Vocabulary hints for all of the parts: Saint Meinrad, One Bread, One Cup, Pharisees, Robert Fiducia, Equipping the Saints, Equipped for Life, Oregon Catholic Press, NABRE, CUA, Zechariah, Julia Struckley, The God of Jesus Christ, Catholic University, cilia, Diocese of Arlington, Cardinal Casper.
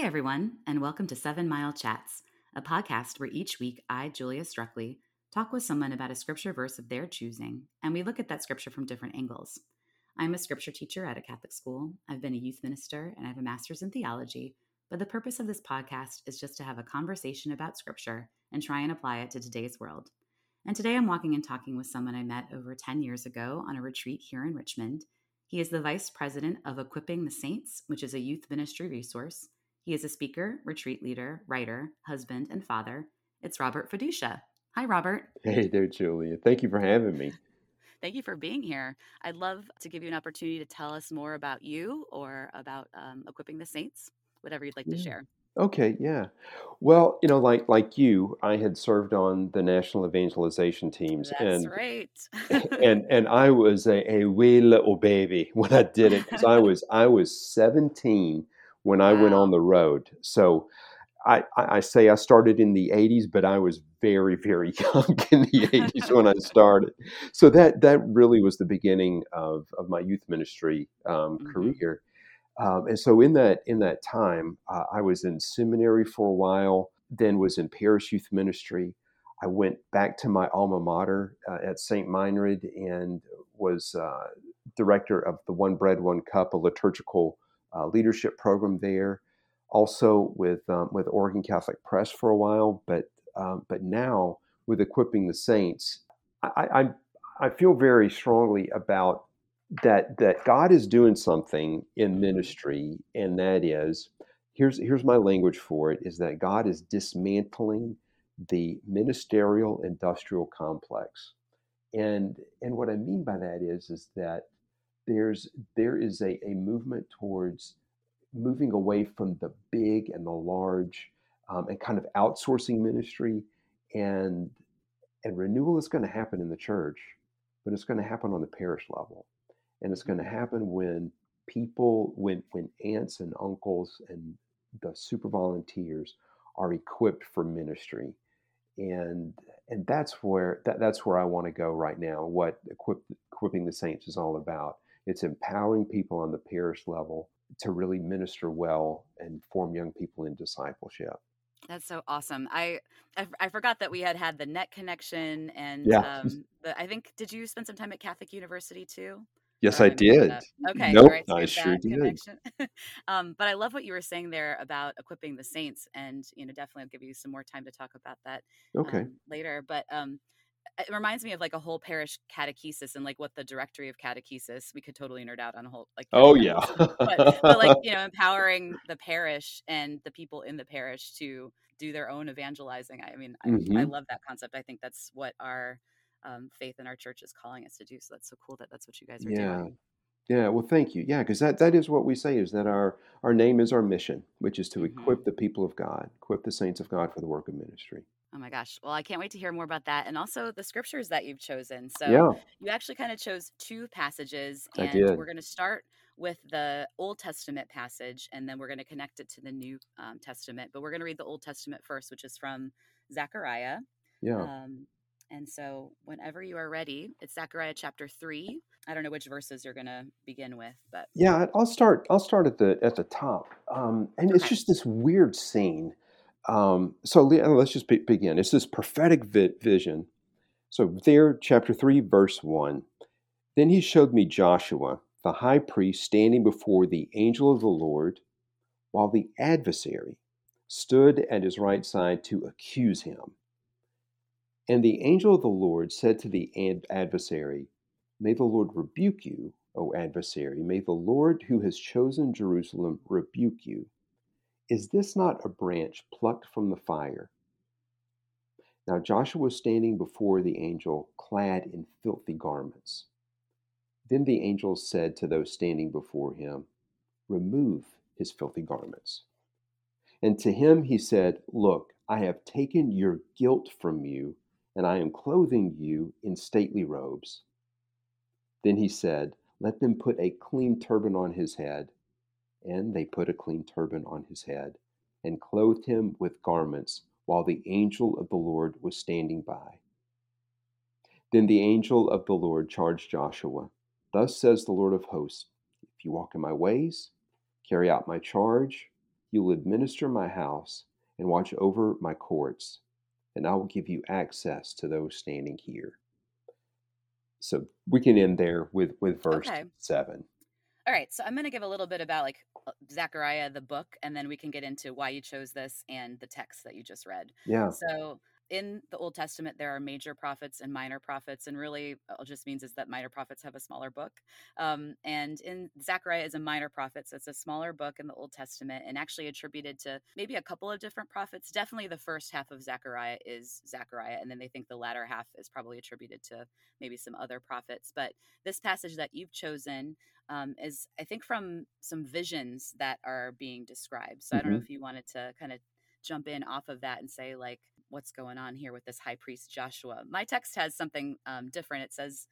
Hi, everyone, and welcome to 7 Mile Chats, a podcast where each week I, Julia Struckley, talk with someone about a scripture verse of their choosing, and we look at that scripture from different angles. I'm a scripture teacher at a Catholic school, I've been a youth minister, and I have a master's in theology, but the purpose of this podcast is just to have a conversation about scripture and try and apply it to today's world. And today I'm walking and talking with someone I met over 10 years ago on a retreat here in Richmond. He is the vice president of Equipping the Saints, which is a youth ministry resource. He is a speaker, retreat leader, writer, husband, and father. It's Robert Fiducia. Hi, Robert. Hey there, Julia. Thank you for having me. Thank you for being here. I'd love to give you an opportunity to tell us more about you or about Equipping the Saints, whatever you'd like to share. Okay, yeah. Well, you know, like you, I had served on the national evangelization teams. That's right. and I was a wee little baby when I did it, because I was 17 when I went on the road. So I say I started in the 80s, but I was very, very young in the 80s when I started. So that really was the beginning of my youth ministry career. And so in that time, I was in seminary for a while, then was in parish youth ministry. I went back to my alma mater at Saint Meinrad and was director of the One Bread, One Cup, a liturgical leadership program there. Also with Oregon Catholic Press for a while, but now with Equipping the Saints, I feel very strongly about that God is doing something in ministry, and that is, here's my language for it, is that God is dismantling the ministerial industrial complex. And what I mean by that is that there is a movement towards moving away from the big and the large, and kind of outsourcing ministry, and renewal is going to happen in the church, but it's going to happen on the parish level, and it's going to happen when people, when aunts and uncles and the super volunteers are equipped for ministry, and that's where I want to go right now. What Equipping the Saints is all about. It's empowering people on the parish level to really minister well and form young people in discipleship. That's so awesome. I forgot that we had the net connection, and yeah. But I think, did you spend some time at Catholic University too? Yes, I did. Okay, nope, right, so I sure did. But I love what you were saying there about Equipping the Saints, and definitely I'll give you some more time to talk about that later. But it reminds me of a whole parish catechesis and what the directory of catechesis. We could totally nerd out on a whole but empowering the parish and the people in the parish to do their own evangelizing. I love that concept. I think that's what our faith in our church is calling us to do. So that's so cool that's what you guys are doing. Yeah. Well, thank you. Yeah. Cause that is what we say, is that our name is our mission, which is to equip the people of God, equip the saints of God for the work of ministry. Oh my gosh. Well, I can't wait to hear more about that. And also the scriptures that you've chosen. So you actually kind of chose two passages, and we're going to start with the Old Testament passage, and then we're going to connect it to the New Testament, but we're going to read the Old Testament first, which is from Zechariah. Yeah. And so whenever you are ready, it's Zechariah chapter 3. I don't know which verses you're going to begin with, but yeah, I'll start at the top. It's just this weird scene. So let's just begin. It's this prophetic vision. So there, chapter 3, verse 1. Then he showed me Joshua, the high priest, standing before the angel of the Lord, while the adversary stood at his right side to accuse him. And the angel of the Lord said to the adversary, "May the Lord rebuke you, O adversary. May the Lord who has chosen Jerusalem rebuke you. Is this not a branch plucked from the fire?" Now Joshua was standing before the angel, clad in filthy garments. Then the angel said to those standing before him, "Remove his filthy garments." And to him he said, "Look, I have taken your guilt from you, and I am clothing you in stately robes." Then he said, "Let them put a clean turban on his head." And they put a clean turban on his head and clothed him with garments, while the angel of the Lord was standing by. Then the angel of the Lord charged Joshua, "Thus says the Lord of hosts, if you walk in my ways, carry out my charge, You will administer my house and watch over my courts, and I will give you access to those standing here. So we can end there with verse 7. All right. So I'm going to give a little bit about Zechariah, the book, and then we can get into why you chose this and the text that you just read. Yeah. So in the Old Testament, there are major prophets and minor prophets. And really all it just means is that minor prophets have a smaller book. And in Zechariah is a minor prophet. So it's a smaller book in the Old Testament and actually attributed to maybe a couple of different prophets. Definitely the first half of Zechariah is Zechariah. And then they think the latter half is probably attributed to maybe some other prophets. But this passage that you've chosen is, I think, from some visions that are being described. So I don't know if you wanted to kind of jump in off of that and say, like, what's going on here with this high priest Joshua? My text has something different. It says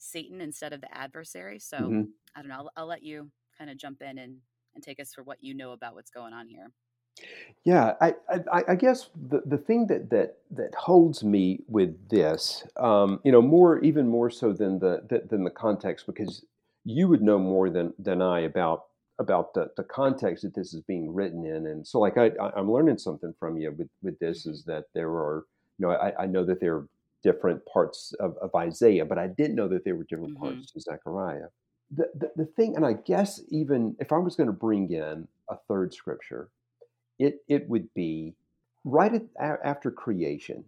Satan instead of the adversary. So I don't know. I'll let you kind of jump in and take us for what you know about what's going on here. Yeah, I guess the thing that holds me with this, even more so than the context, because you would know more than I about the context that this is being written in. And so I'm learning something from you with this, is that there are, I know that there are different parts of Isaiah, but I didn't know that there were different parts to Zechariah. The thing, and I guess even if I was going to bring in a third scripture, it would be right after creation,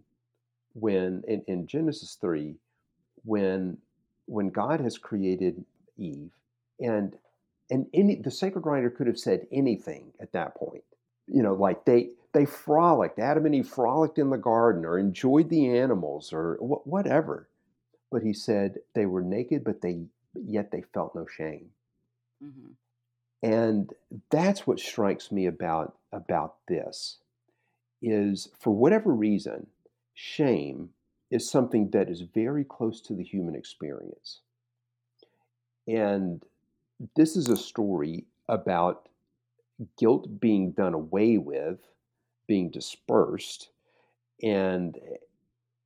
when in Genesis 3, when God has created Eve, and the sacred writer could have said anything at that point. They frolicked, Adam and Eve frolicked in the garden or enjoyed the animals or whatever. But he said they were naked, but yet they felt no shame. Mm-hmm. And that's what strikes me about this, is for whatever reason, shame is something that is very close to the human experience. And this is a story about guilt being done away with, being dispersed, and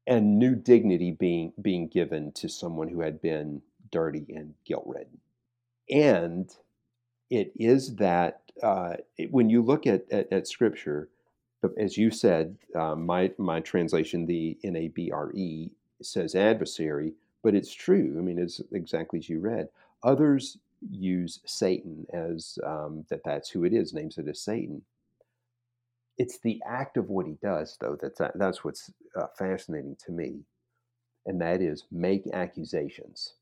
new dignity being given to someone who had been dirty and guilt-ridden. And it is that when you look at Scripture, as you said, my translation, the NABRE, says adversary, but it's true. I mean, it's exactly as you read. Others use Satan as that's who it is, names it as Satan. It's the act of what he does, though, that's what's fascinating to me, and that is make accusations.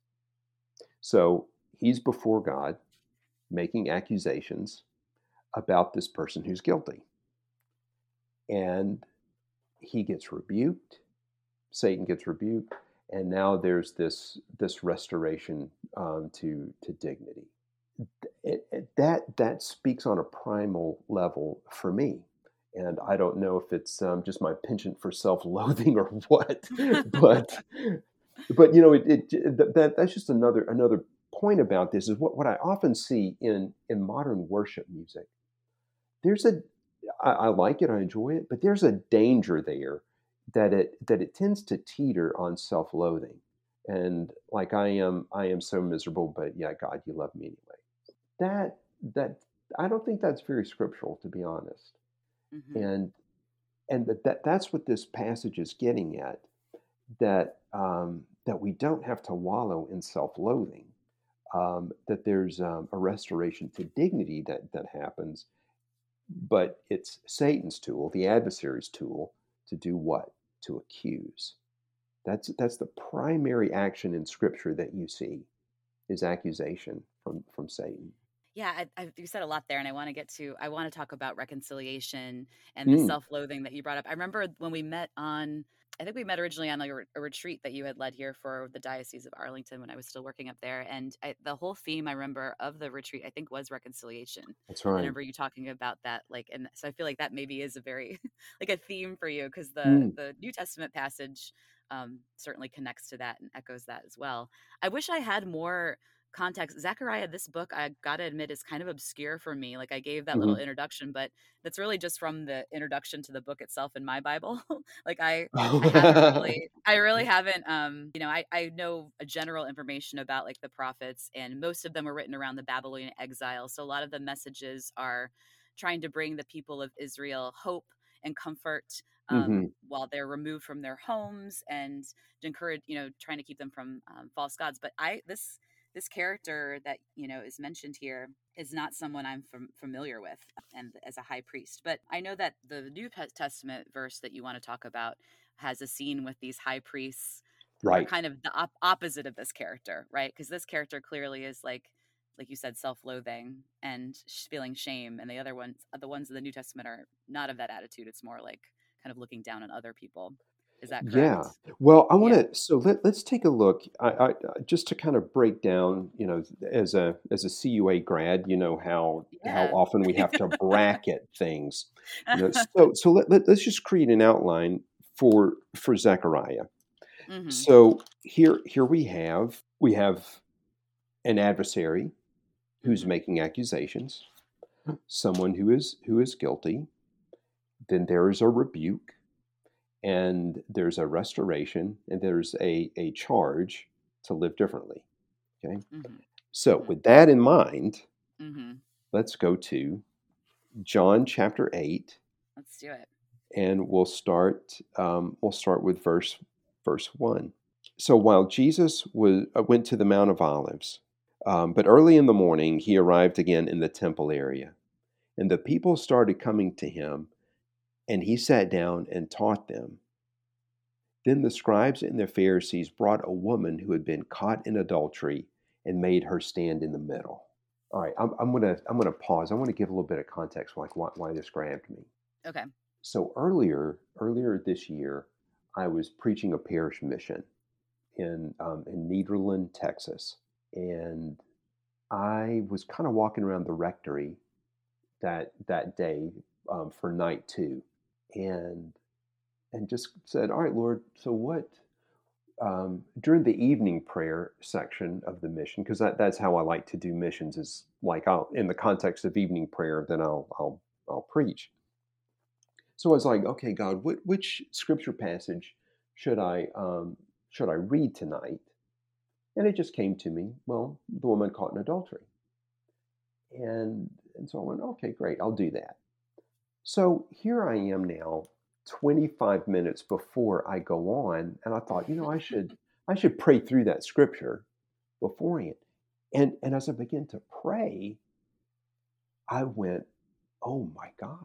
So he's before God making accusations about this person who's guilty, and he gets rebuked. Satan gets rebuked. And now there's this restoration to dignity. That speaks on a primal level for me. And I don't know if it's just my penchant for self-loathing or what, but that's just another point about this, is what I often see in modern worship music. There's I like it, I enjoy it, but there's a danger there that it tends to teeter on self-loathing, and like I am so miserable, but yeah, God, you love me anyway. That I don't think that's very scriptural, to be honest. Mm-hmm. And that's what this passage is getting at, that we don't have to wallow in self-loathing, that there's a restoration to dignity that happens, but it's Satan's tool, the adversary's tool, to do what? To accuse. That's the primary action in Scripture that you see, is accusation from Satan. Yeah, you said a lot there, and I want to talk about reconciliation and the self-loathing that you brought up. I remember when we met I think we met originally on a retreat that you had led here for the Diocese of Arlington when I was still working up there. And the whole theme, I remember, of the retreat, I think, was reconciliation. That's right. I remember you talking about that. And so I feel like that maybe is a very, a theme for you, because the New Testament passage certainly connects to that and echoes that as well. I wish I had more context. Zechariah, this book, I gotta admit, is kind of obscure for me. I gave that little introduction, but that's really just from the introduction to the book itself in my Bible. I really haven't. I know a general information about the prophets, and most of them were written around the Babylonian exile. So a lot of the messages are trying to bring the people of Israel hope and comfort while they're removed from their homes, and to encourage, trying to keep them from false gods. But this character that, is mentioned here is not someone I'm familiar with and as a high priest. But I know that the New Testament verse that you want to talk about has a scene with these high priests, right? Kind of the opposite of this character, right? Because this character clearly is like you said, self-loathing and feeling shame. And the other ones, the ones in the New Testament, are not of that attitude. It's more like kind of looking down on other people. Is that correct? Yeah. Well, I want to, so let's take a look. I just to kind of break down, as a CUA grad, how often we have to bracket things. So let's just create an outline for Zechariah. Mm-hmm. So here we have an adversary who's making accusations, someone who is guilty. Then there is a rebuke, and there's a restoration, and there's a charge to live differently. Okay. Mm-hmm. So with that in mind, let's go to John chapter 8. Let's do it. And we'll start with verse 1. So while Jesus went to the Mount of Olives, but early in the morning, he arrived again in the temple area, and the people started coming to him, and he sat down and taught them. Then the scribes and the Pharisees brought a woman who had been caught in adultery and made her stand in the middle. All right, I'm gonna pause. I want to give a little bit of context, like why this grabbed me. Okay. So earlier this year, I was preaching a parish mission in Nederland, Texas, and I was kind of walking around the rectory that day for night two. And just said, all right, Lord, so what, during the evening prayer section of the mission, because that's how I like to do missions, is like in the context of evening prayer, then I'll preach. So I was like, okay, God, which scripture passage should I read tonight? And it just came to me, well, the woman caught in adultery. And so I went, okay, great, I'll do that. So here I am now, 25 minutes before I go on, and I thought, I should pray through that scripture beforehand. And as I began to pray, I went, oh my gosh,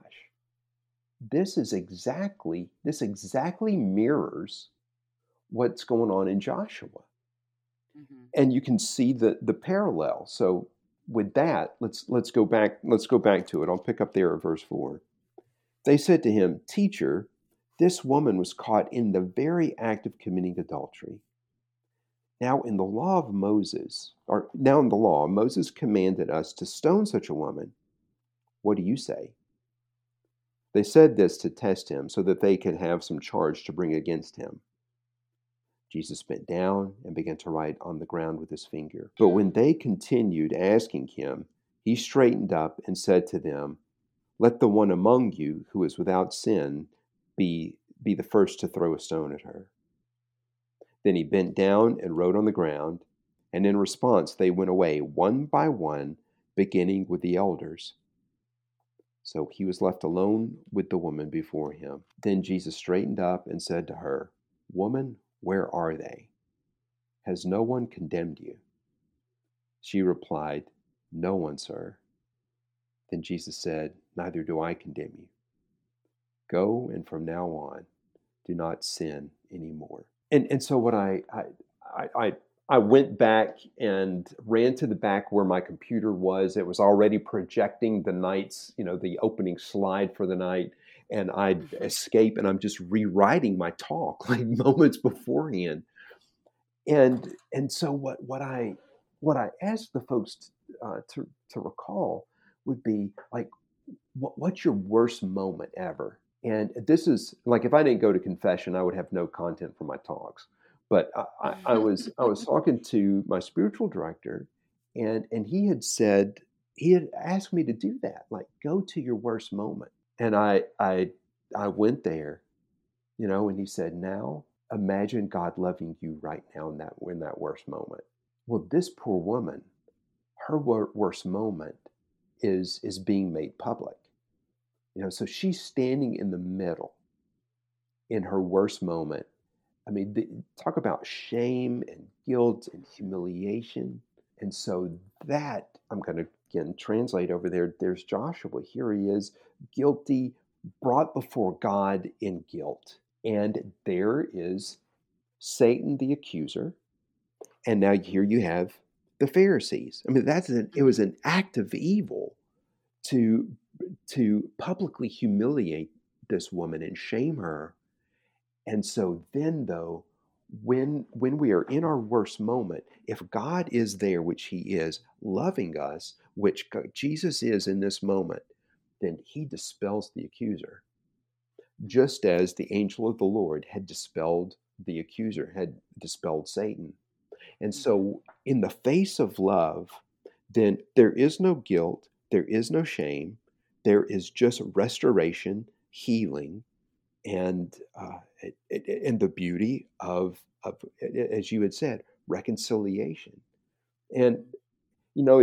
this exactly mirrors what's going on in Joshua. Mm-hmm. And you can see the parallel. So with that, let's go back to it. I'll pick up there at verse 4. They said to him, "Teacher, this woman was caught in the very act of committing adultery. Now in the law, Moses commanded us to stone such a woman. What do you say?" They said this to test him, so that they could have some charge to bring against him. Jesus bent down and began to write on the ground with his finger. But when they continued asking him, he straightened up and said to them, "Let the one among you who is without sin be the first to throw a stone at her." Then he bent down and wrote on the ground, and in response they went away one by one, beginning with the elders. So he was left alone with the woman before him. Then Jesus straightened up and said to her, "Woman, where are they? Has no one condemned you?" She replied, "No one, sir." Then Jesus said, "Neither do I condemn you. Go, and from now on, do not sin anymore." And so what I went back and ran to the back where my computer was. It was already projecting the night's, the opening slide for the night. And I'd escape, and I'm just rewriting my talk like moments beforehand. And so what I asked the folks to recall would be like, what's your worst moment ever? And this is like, if I didn't go to confession, I would have no content for my talks. But I was talking to my spiritual director, and he had asked me to do that, like go to your worst moment. And I went there, and he said, "Now imagine God loving you right now in that worst moment." Well, this poor woman, her worst moment is being made public. You know, so she's standing in the middle in her worst moment. I mean, talk about shame and guilt and humiliation. And so that, I'm going to, again, translate over there. There's Joshua. Here he is, guilty, brought before God in guilt. And there is Satan, the accuser. And now here you have the Pharisees. I mean, it was an act of evil to publicly humiliate this woman and shame her. And so then, though, when we are in our worst moment, if God is there, which he is, loving us, which Jesus is in this moment, then he dispels the accuser, just as the angel of the Lord had dispelled the accuser, had dispelled Satan. And so in the face of love, then there is no guilt, there is no shame, there is just restoration, healing, and the beauty of, as you had said, reconciliation. And, you know,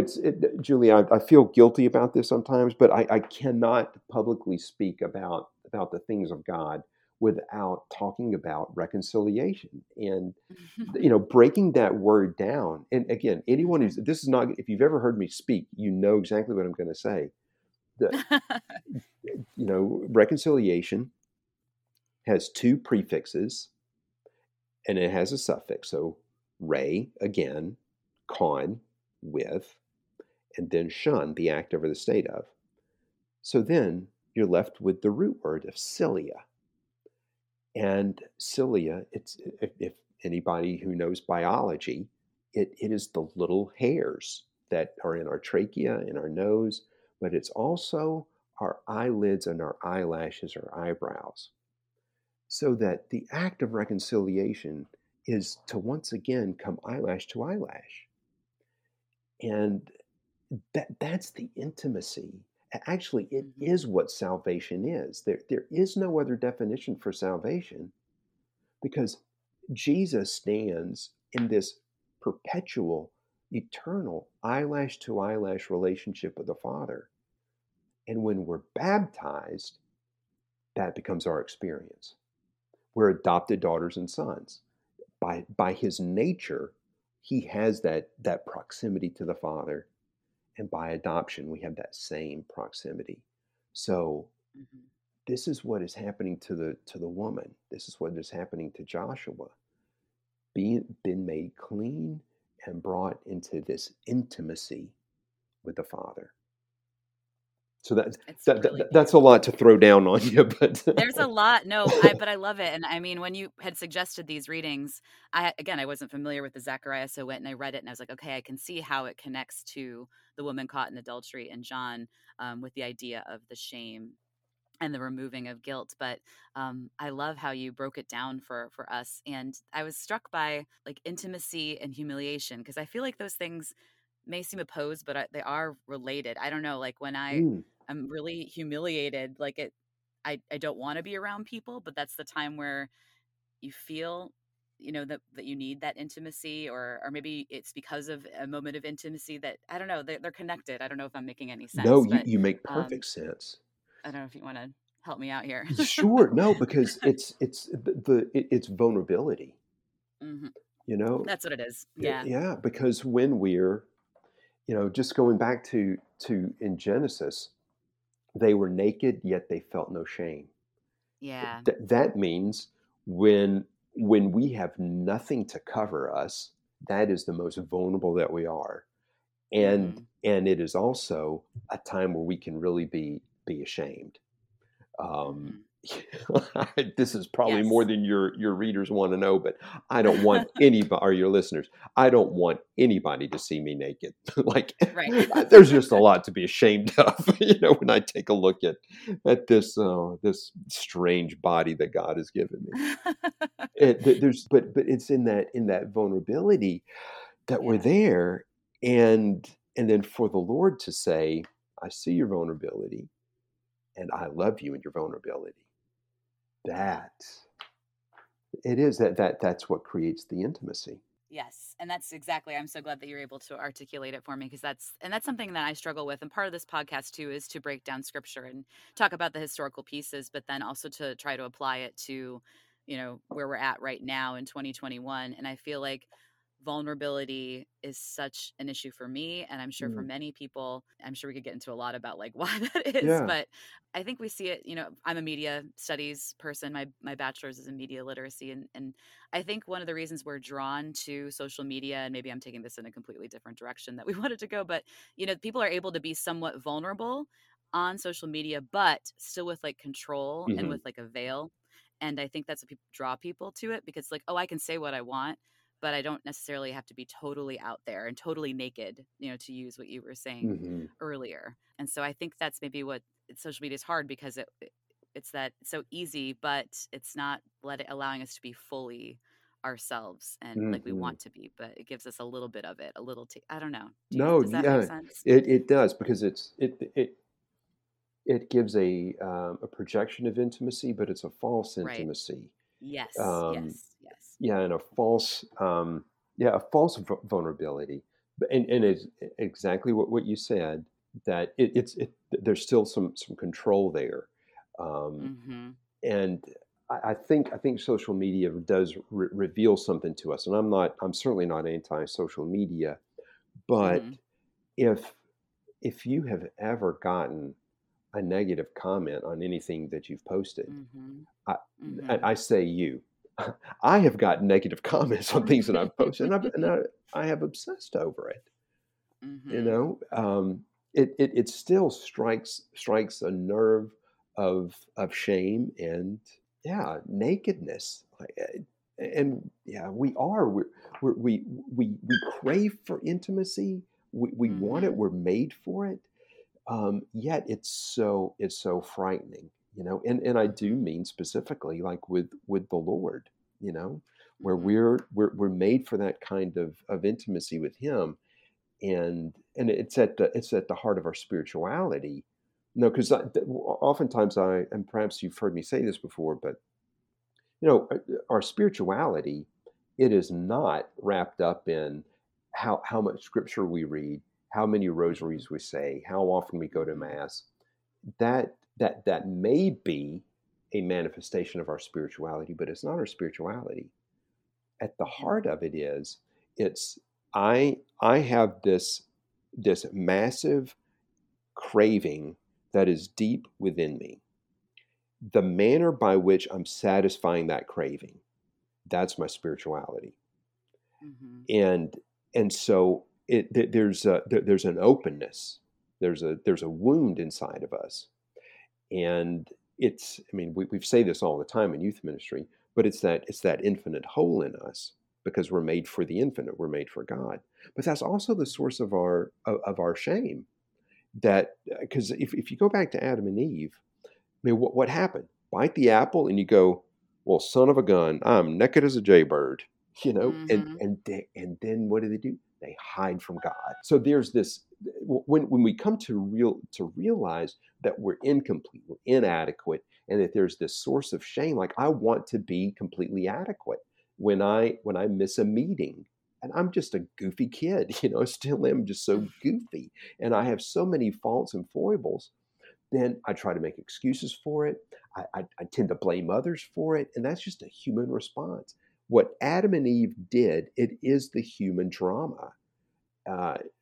Julia, I feel guilty about this sometimes, but I cannot publicly speak about the things of God without talking about reconciliation and, you know, breaking that word down. And again, anyone who's, this is not, if you've ever heard me speak, you know exactly what I'm going to say. You know, reconciliation has two prefixes and it has a suffix. So re, again, con, with, and then shun, the act over the state of. So then you're left with the root word of cilia. And cilia, it's, if anybody who knows biology, it is the little hairs that are in our trachea, in our nose, but it's also our eyelids and our eyelashes or eyebrows. So that the act of reconciliation is to once again come eyelash to eyelash. And that's the intimacy. Actually, it is what salvation is. There is no other definition for salvation, because Jesus stands in this perpetual, eternal, eyelash to eyelash relationship with the Father. And when we're baptized, that becomes our experience. We're adopted daughters and sons. By his nature, he has that proximity to the Father. And by adoption, we have that same proximity. So this is what is happening to the woman. This is what is happening to Joshua. Been made clean and brought into this intimacy with the Father. So that's a lot to throw down on you, but there's a lot. No, but I love it. And I mean, when you had suggested these readings, I wasn't familiar with the Zechariah, so I went and I read it, and I was like, okay, I can see how it connects to the woman caught in adultery in John, with the idea of the shame and the removing of guilt. But I love how you broke it down for us, and I was struck by like intimacy and humiliation, because I feel like those things may seem opposed, but they are related. I don't know. Like when I'm really humiliated, like I don't want to be around people, but that's the time where you feel, you know, that you need that intimacy, or maybe it's because of a moment of intimacy that, I don't know, they're connected. I don't know if I'm making any sense. No, but, you make perfect sense. I don't know if you want to help me out here. Sure. No, because it's vulnerability, you know, that's what it is. Yeah. Yeah. Because when we're, you know, just going back to in Genesis, they were naked, yet they felt no shame. Yeah. That means when we have nothing to cover us, that is the most vulnerable that we are. And it is also a time where we can really be ashamed. This is probably more than your readers want to know, but I don't want anybody, or your listeners, I don't want anybody to see me naked. Like, right. There's just a lot to be ashamed of, you know, when I take a look at this this strange body that God has given me. But it's in that vulnerability that we're there, and then for the Lord to say, I see your vulnerability, and I love you in your vulnerability. That it is that's what creates the intimacy. Yes. And that's exactly, I'm so glad that you're able to articulate it for me, because that's something that I struggle with. And part of this podcast too, is to break down scripture and talk about the historical pieces, but then also to try to apply it to, you know, where we're at right now in 2021. And I feel like vulnerability is such an issue for me. And I'm sure for many people, I'm sure we could get into a lot about like why that is, but I think we see it, you know, I'm a media studies person. My bachelor's is in media literacy. And I think one of the reasons we're drawn to social media, and maybe I'm taking this in a completely different direction that we wanted to go, but you know, people are able to be somewhat vulnerable on social media, but still with like control and with like a veil. And I think that's what draw people to it, because like, oh, I can say what I want, but I don't necessarily have to be totally out there and totally naked, you know, to use what you were saying earlier. And so I think that's maybe what social media is hard, because it's that it's so easy, but it's not allowing us to be fully ourselves and like we want to be, but it gives us a little bit of it, a little, I don't know. Does that make sense? It does, because it gives a projection of intimacy, but it's a false intimacy. Right. Yes, yes. Yeah, and a false vulnerability, and it's exactly what you said, that there's still some control there, and I think social media does reveal something to us, and I'm certainly not anti-social media, but if you have ever gotten a negative comment on anything that you've posted. I say you. I have gotten negative comments on things that I've posted, and I have obsessed over it. You know, it still strikes a nerve of shame and nakedness. And we crave for intimacy. We want it. We're made for it. Yet it's so frightening, you know, and I do mean specifically like with the Lord, you know, where we're made for that kind of intimacy with him. And it's at the heart of our spirituality. No, because oftentimes and perhaps you've heard me say this before, but you know, our spirituality, it is not wrapped up in how much scripture we read, how many rosaries we say, how often we go to mass. That may be a manifestation of our spirituality, but it's not our spirituality. At the heart of it is, it's I have this massive craving that is deep within me. The manner by which I'm satisfying that craving, that's my spirituality. And so there's an openness, there's a wound inside of us, and it's, I mean, we say this all the time in youth ministry, but it's that infinite hole in us, because we're made for the infinite, we're made for God. But that's also the source of our shame, that because if you go back to Adam and Eve, I mean, what happened? Bite the apple, and you go, well, son of a gun, I'm naked as a jaybird, you know, and then what do they do? They hide from God. So there's this, when we come to realize that we're incomplete, we're inadequate, and that there's this source of shame. Like, I want to be completely adequate. When I miss a meeting, and I'm just a goofy kid, you know, still am just so goofy, and I have so many faults and foibles, then I try to make excuses for it. I tend to blame others for it, and that's just a human response. What Adam and Eve did, it is the human drama.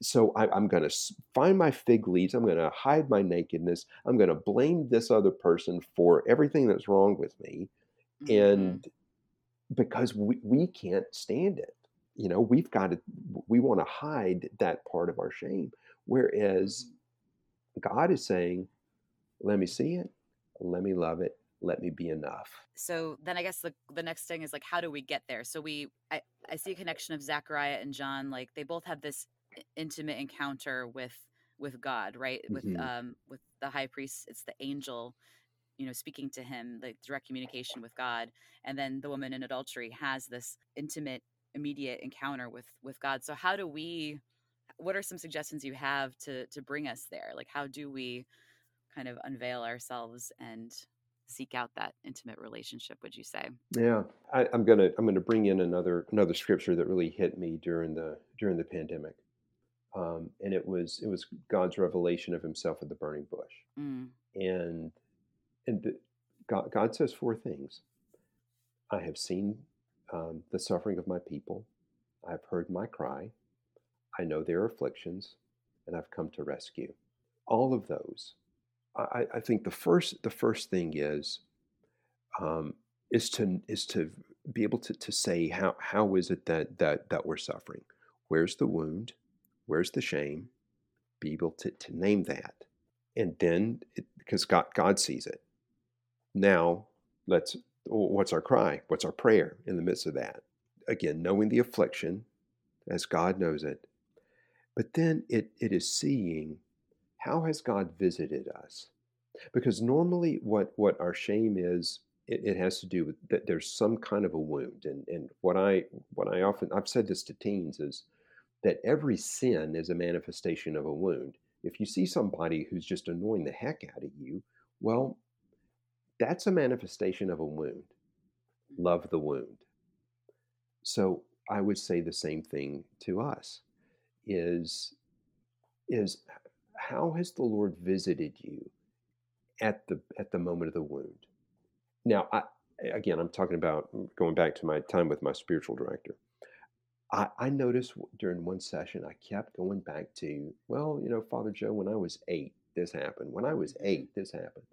So I'm going to find my fig leaves. I'm going to hide my nakedness. I'm going to blame this other person for everything that's wrong with me. And because we can't stand it, you know, we want to hide that part of our shame. Whereas God is saying, let me see it. Let me love it. Let me be enough. So then I guess the next thing is like, how do we get there? So I see a connection of Zechariah and John, like they both have this intimate encounter with God, right? With the high priest, it's the angel, you know, speaking to him, like direct communication with God. And then the woman in adultery has this intimate, immediate encounter with God. So how do we, what are some suggestions you have to bring us there? Like, how do we kind of unveil ourselves and seek out that intimate relationship, would you say? Yeah, I'm gonna bring in another scripture that really hit me during the pandemic, and it was God's revelation of Himself at the burning bush, and God says four things. I have seen the suffering of my people. I've heard my cry. I know their afflictions, and I've come to rescue. All of those. I think the first thing is to be able to say how is it that we're suffering? Where's the wound? Where's the shame? Be able to name that, and then because God sees it. Now what's our cry? What's our prayer in the midst of that? Again, knowing the affliction as God knows it, but then it is seeing. How has God visited us? Because normally what our shame is, it has to do with that there's some kind of a wound. And what I often, I've said this to teens, is that every sin is a manifestation of a wound. If you see somebody who's just annoying the heck out of you, well, that's a manifestation of a wound. Love the wound. So I would say the same thing to us is how has the Lord visited you at the moment of the wound? Now, I'm talking about going back to my time with my spiritual director. I noticed during one session, I kept going back to, well, you know, Father Joe, when I was 8, this happened. When I was 8, this happened.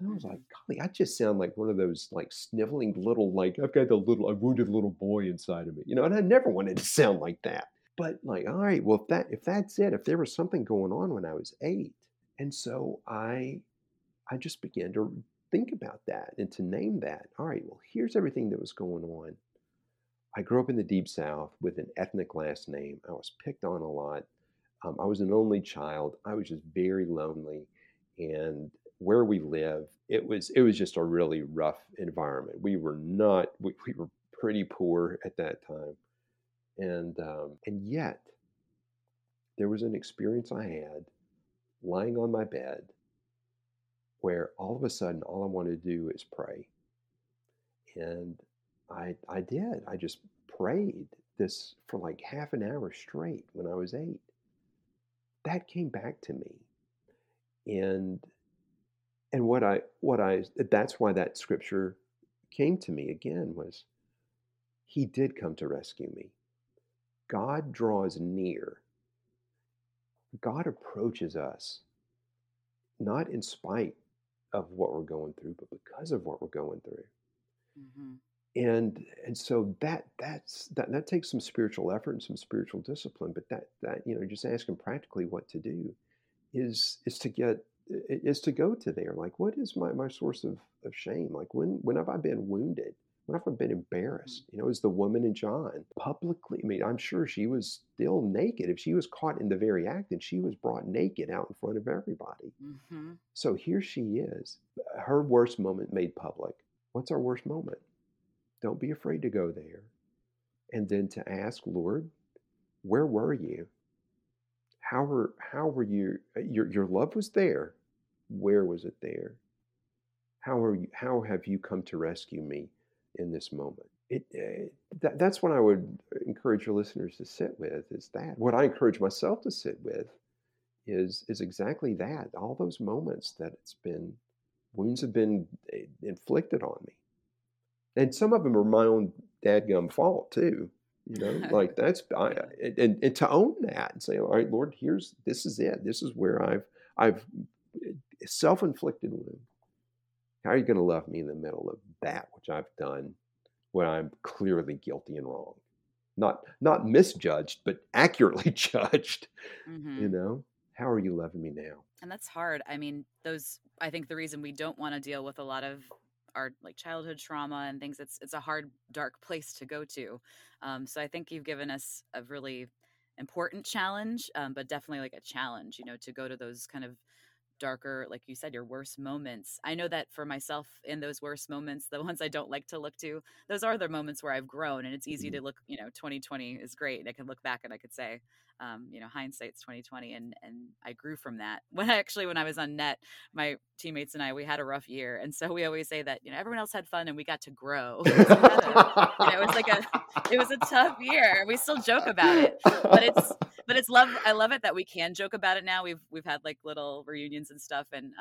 And I was like, golly, I just sound like one of those like sniveling little, like I've got a wounded little boy inside of me, you know, and I never wanted to sound like that. But like, all right, well, if that's it, if there was something going on when I was 8, and so I just began to think about that and to name that. All right, well, here's everything that was going on. I grew up in the Deep South with an ethnic last name. I was picked on a lot. I was an only child. I was just very lonely, and where we lived, it was just a really rough environment. We were not. We were pretty poor at that time. And yet, there was an experience I had lying on my bed where all of a sudden, all I wanted to do is pray. And I did. I just prayed this for like half an hour straight when I was 8. That came back to me. And what I that's why that scripture came to me again was, He did come to rescue me. God draws near. God approaches us, not in spite of what we're going through, but because of what we're going through. Mm-hmm. And so that takes some spiritual effort and some spiritual discipline. But that you know, just asking practically what to do is to go to there. Like, what is my source of shame? Like, when have I been wounded? When have I been embarrassed? You know, as the woman in John publicly, I mean, I'm sure she was still naked. If she was caught in the very act, and she was brought naked out in front of everybody. Mm-hmm. So here she is, her worst moment made public. What's our worst moment? Don't be afraid to go there. And then to ask, Lord, where were you? How were you? Your love was there. Where was it there? How have you come to rescue me in this moment? That's what I would encourage your listeners to sit with, is that. What I encourage myself to sit with is exactly that. All those moments that wounds have been inflicted on me. And some of them are my own dadgum fault too. You know, like and to own that and say, all right, Lord, this is it. This is where I've self-inflicted wound. How are you going to love me in the middle of that which I've done when I'm clearly guilty and wrong? Not misjudged, but accurately judged, mm-hmm. You know? How are you loving me now? And that's hard. I mean, I think the reason we don't want to deal with a lot of our like childhood trauma and things, it's a hard, dark place to go to. So I think you've given us a really important challenge, but definitely like a challenge, you know, to go to those kind of darker, like you said, your worst moments. I know that for myself, in those worst moments, the ones I don't like to look to, those are the moments where I've grown, and it's easy to look, you know, 2020 is great. I can look back and I could say hindsight's 2020, and I grew from that. When I was on net, my teammates and I, we had a rough year, and so we always say that everyone else had fun and we got to grow. It was a tough year. We still joke about it, but it's love. I love it that we can joke about it now. We've had like little reunions and stuff, and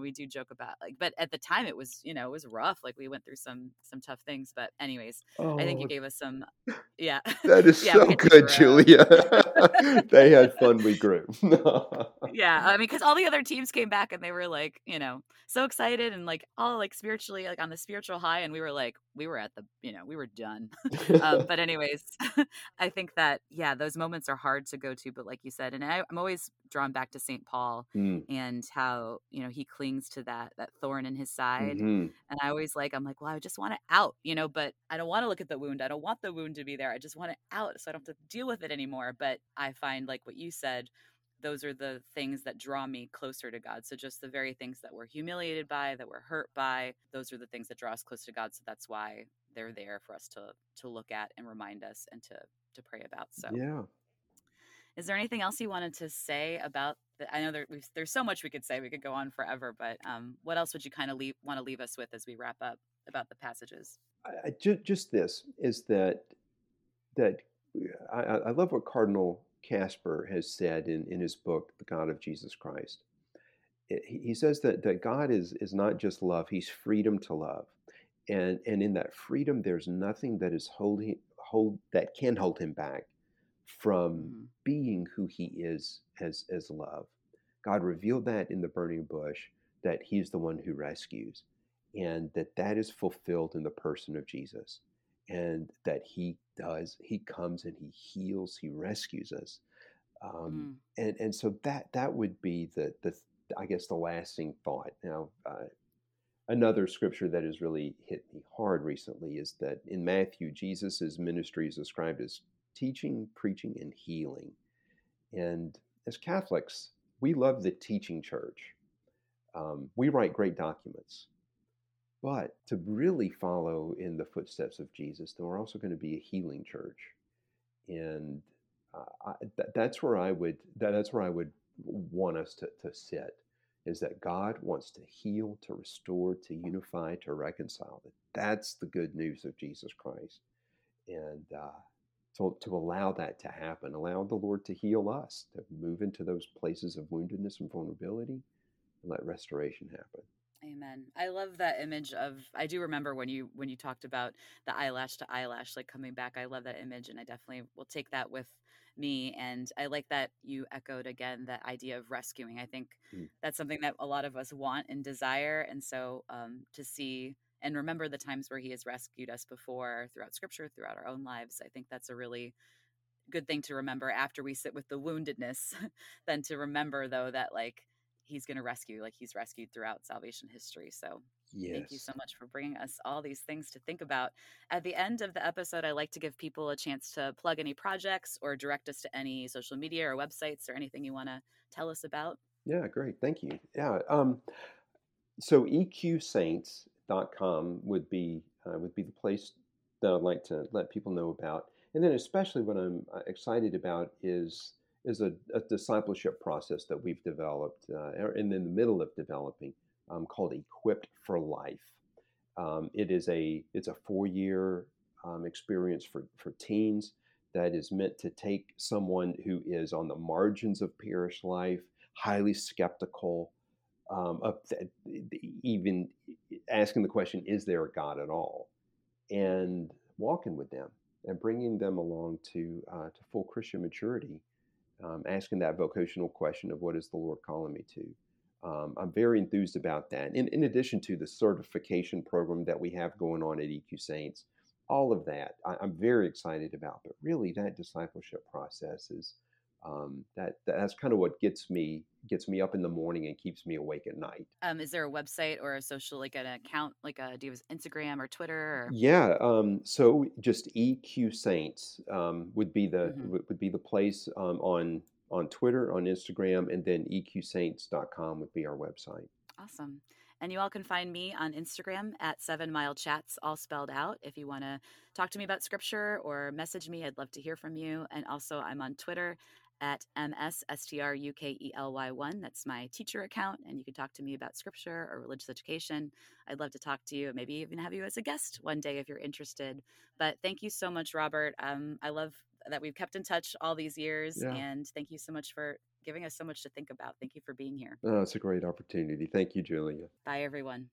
we do joke about but at the time it was rough. Like we went through some tough things, but anyways, I think you gave us some. Yeah, that is so good, Julia. They had fun. We grew. Yeah, because all the other teams came back and they were like, so excited and like all like spiritually, like on the spiritual high, and we were like, we were at the, we were done. But anyways, I think that those moments are hard to go to, but like you said, and I'm always drawn back to St. Paul and how he clings to that thorn in his side, and I always I just want it out, but I don't want to look at the wound. I don't want the wound to be there. I just want it out so I don't have to deal with it anymore. But I find, like what you said, those are the things that draw me closer to God. So just the very things that we're humiliated by, that we're hurt by, those are the things that draw us close to God. So that's why they're there for us to look at and remind us and to pray about. So yeah. Is there anything else you wanted to say about that? I know there's so much we could say. We could go on forever, but what else would you kind of want to leave us with as we wrap up about the passages? Just this is that I love what Cardinal Casper has said in his book, The God of Jesus Christ. He says that God is not just love, he's freedom to love. And in that freedom, there's nothing that is that can hold him back from being who he is as love. God revealed that in the burning bush, that he's the one who rescues, and that is fulfilled in the person of Jesus. And that he comes and he heals, he rescues us. And so that would be the lasting thought. Now, another scripture that has really hit me hard recently is that in Matthew, Jesus' ministry is described as teaching, preaching, and healing. And as Catholics, we love the teaching church. We write great documents. But to really follow in the footsteps of Jesus, then we're also going to be a healing church, and that's where I would want us to sit. Is that God wants to heal, to restore, to unify, to reconcile. That's the good news of Jesus Christ, and to allow that to happen, allow the Lord to heal us, to move into those places of woundedness and vulnerability, and let restoration happen. Amen. I love that image of, I do remember when you talked about the eyelash to eyelash, like coming back. I love that image, and I definitely will take that with me. And I like that you echoed again, that idea of rescuing. I think that's something that a lot of us want and desire. And so to see and remember the times where he has rescued us before throughout scripture, throughout our own lives. I think that's a really good thing to remember after we sit with the woundedness, then to remember though, that like, he's going to rescue, like he's rescued throughout salvation history. So yes. Thank you so much for bringing us all these things to think about. At the end of the episode, I like to give people a chance to plug any projects or direct us to any social media or websites or anything you want to tell us about. Yeah, great. Thank you. Yeah. So eqsaints.com would be the place that I'd like to let people know about. And then especially what I'm excited about is a discipleship process that we've developed and in the middle of developing called Equipped for Life. It's a 4-year experience for teens that is meant to take someone who is on the margins of parish life, highly skeptical, even asking the question, is there a God at all? And walking with them and bringing them along to full Christian maturity. Asking that vocational question of what is the Lord calling me to. I'm very enthused about that. In addition to the certification program that we have going on at EQ Saints, all of that I'm very excited about. But really, that discipleship process is that's kind of what gets me up in the morning and keeps me awake at night. Is there a website or a social, like an account, like do you have Instagram or Twitter? Or? Yeah. So just EQ Saints would be the place on Twitter, on Instagram, and then eqsaints.com would be our website. Awesome. And you all can find me on Instagram at 7 Mile Chats, all spelled out. If you want to talk to me about scripture or message me, I'd love to hear from you. And also I'm on Twitter at MSSTRUKELY1. That's my teacher account. And you can talk to me about scripture or religious education. I'd love to talk to you and maybe even have you as a guest one day if you're interested. But thank you so much, Robert. I love that we've kept in touch all these years. Yeah. And thank you so much for giving us so much to think about. Thank you for being here. Oh, it's a great opportunity. Thank you, Julia. Bye, everyone.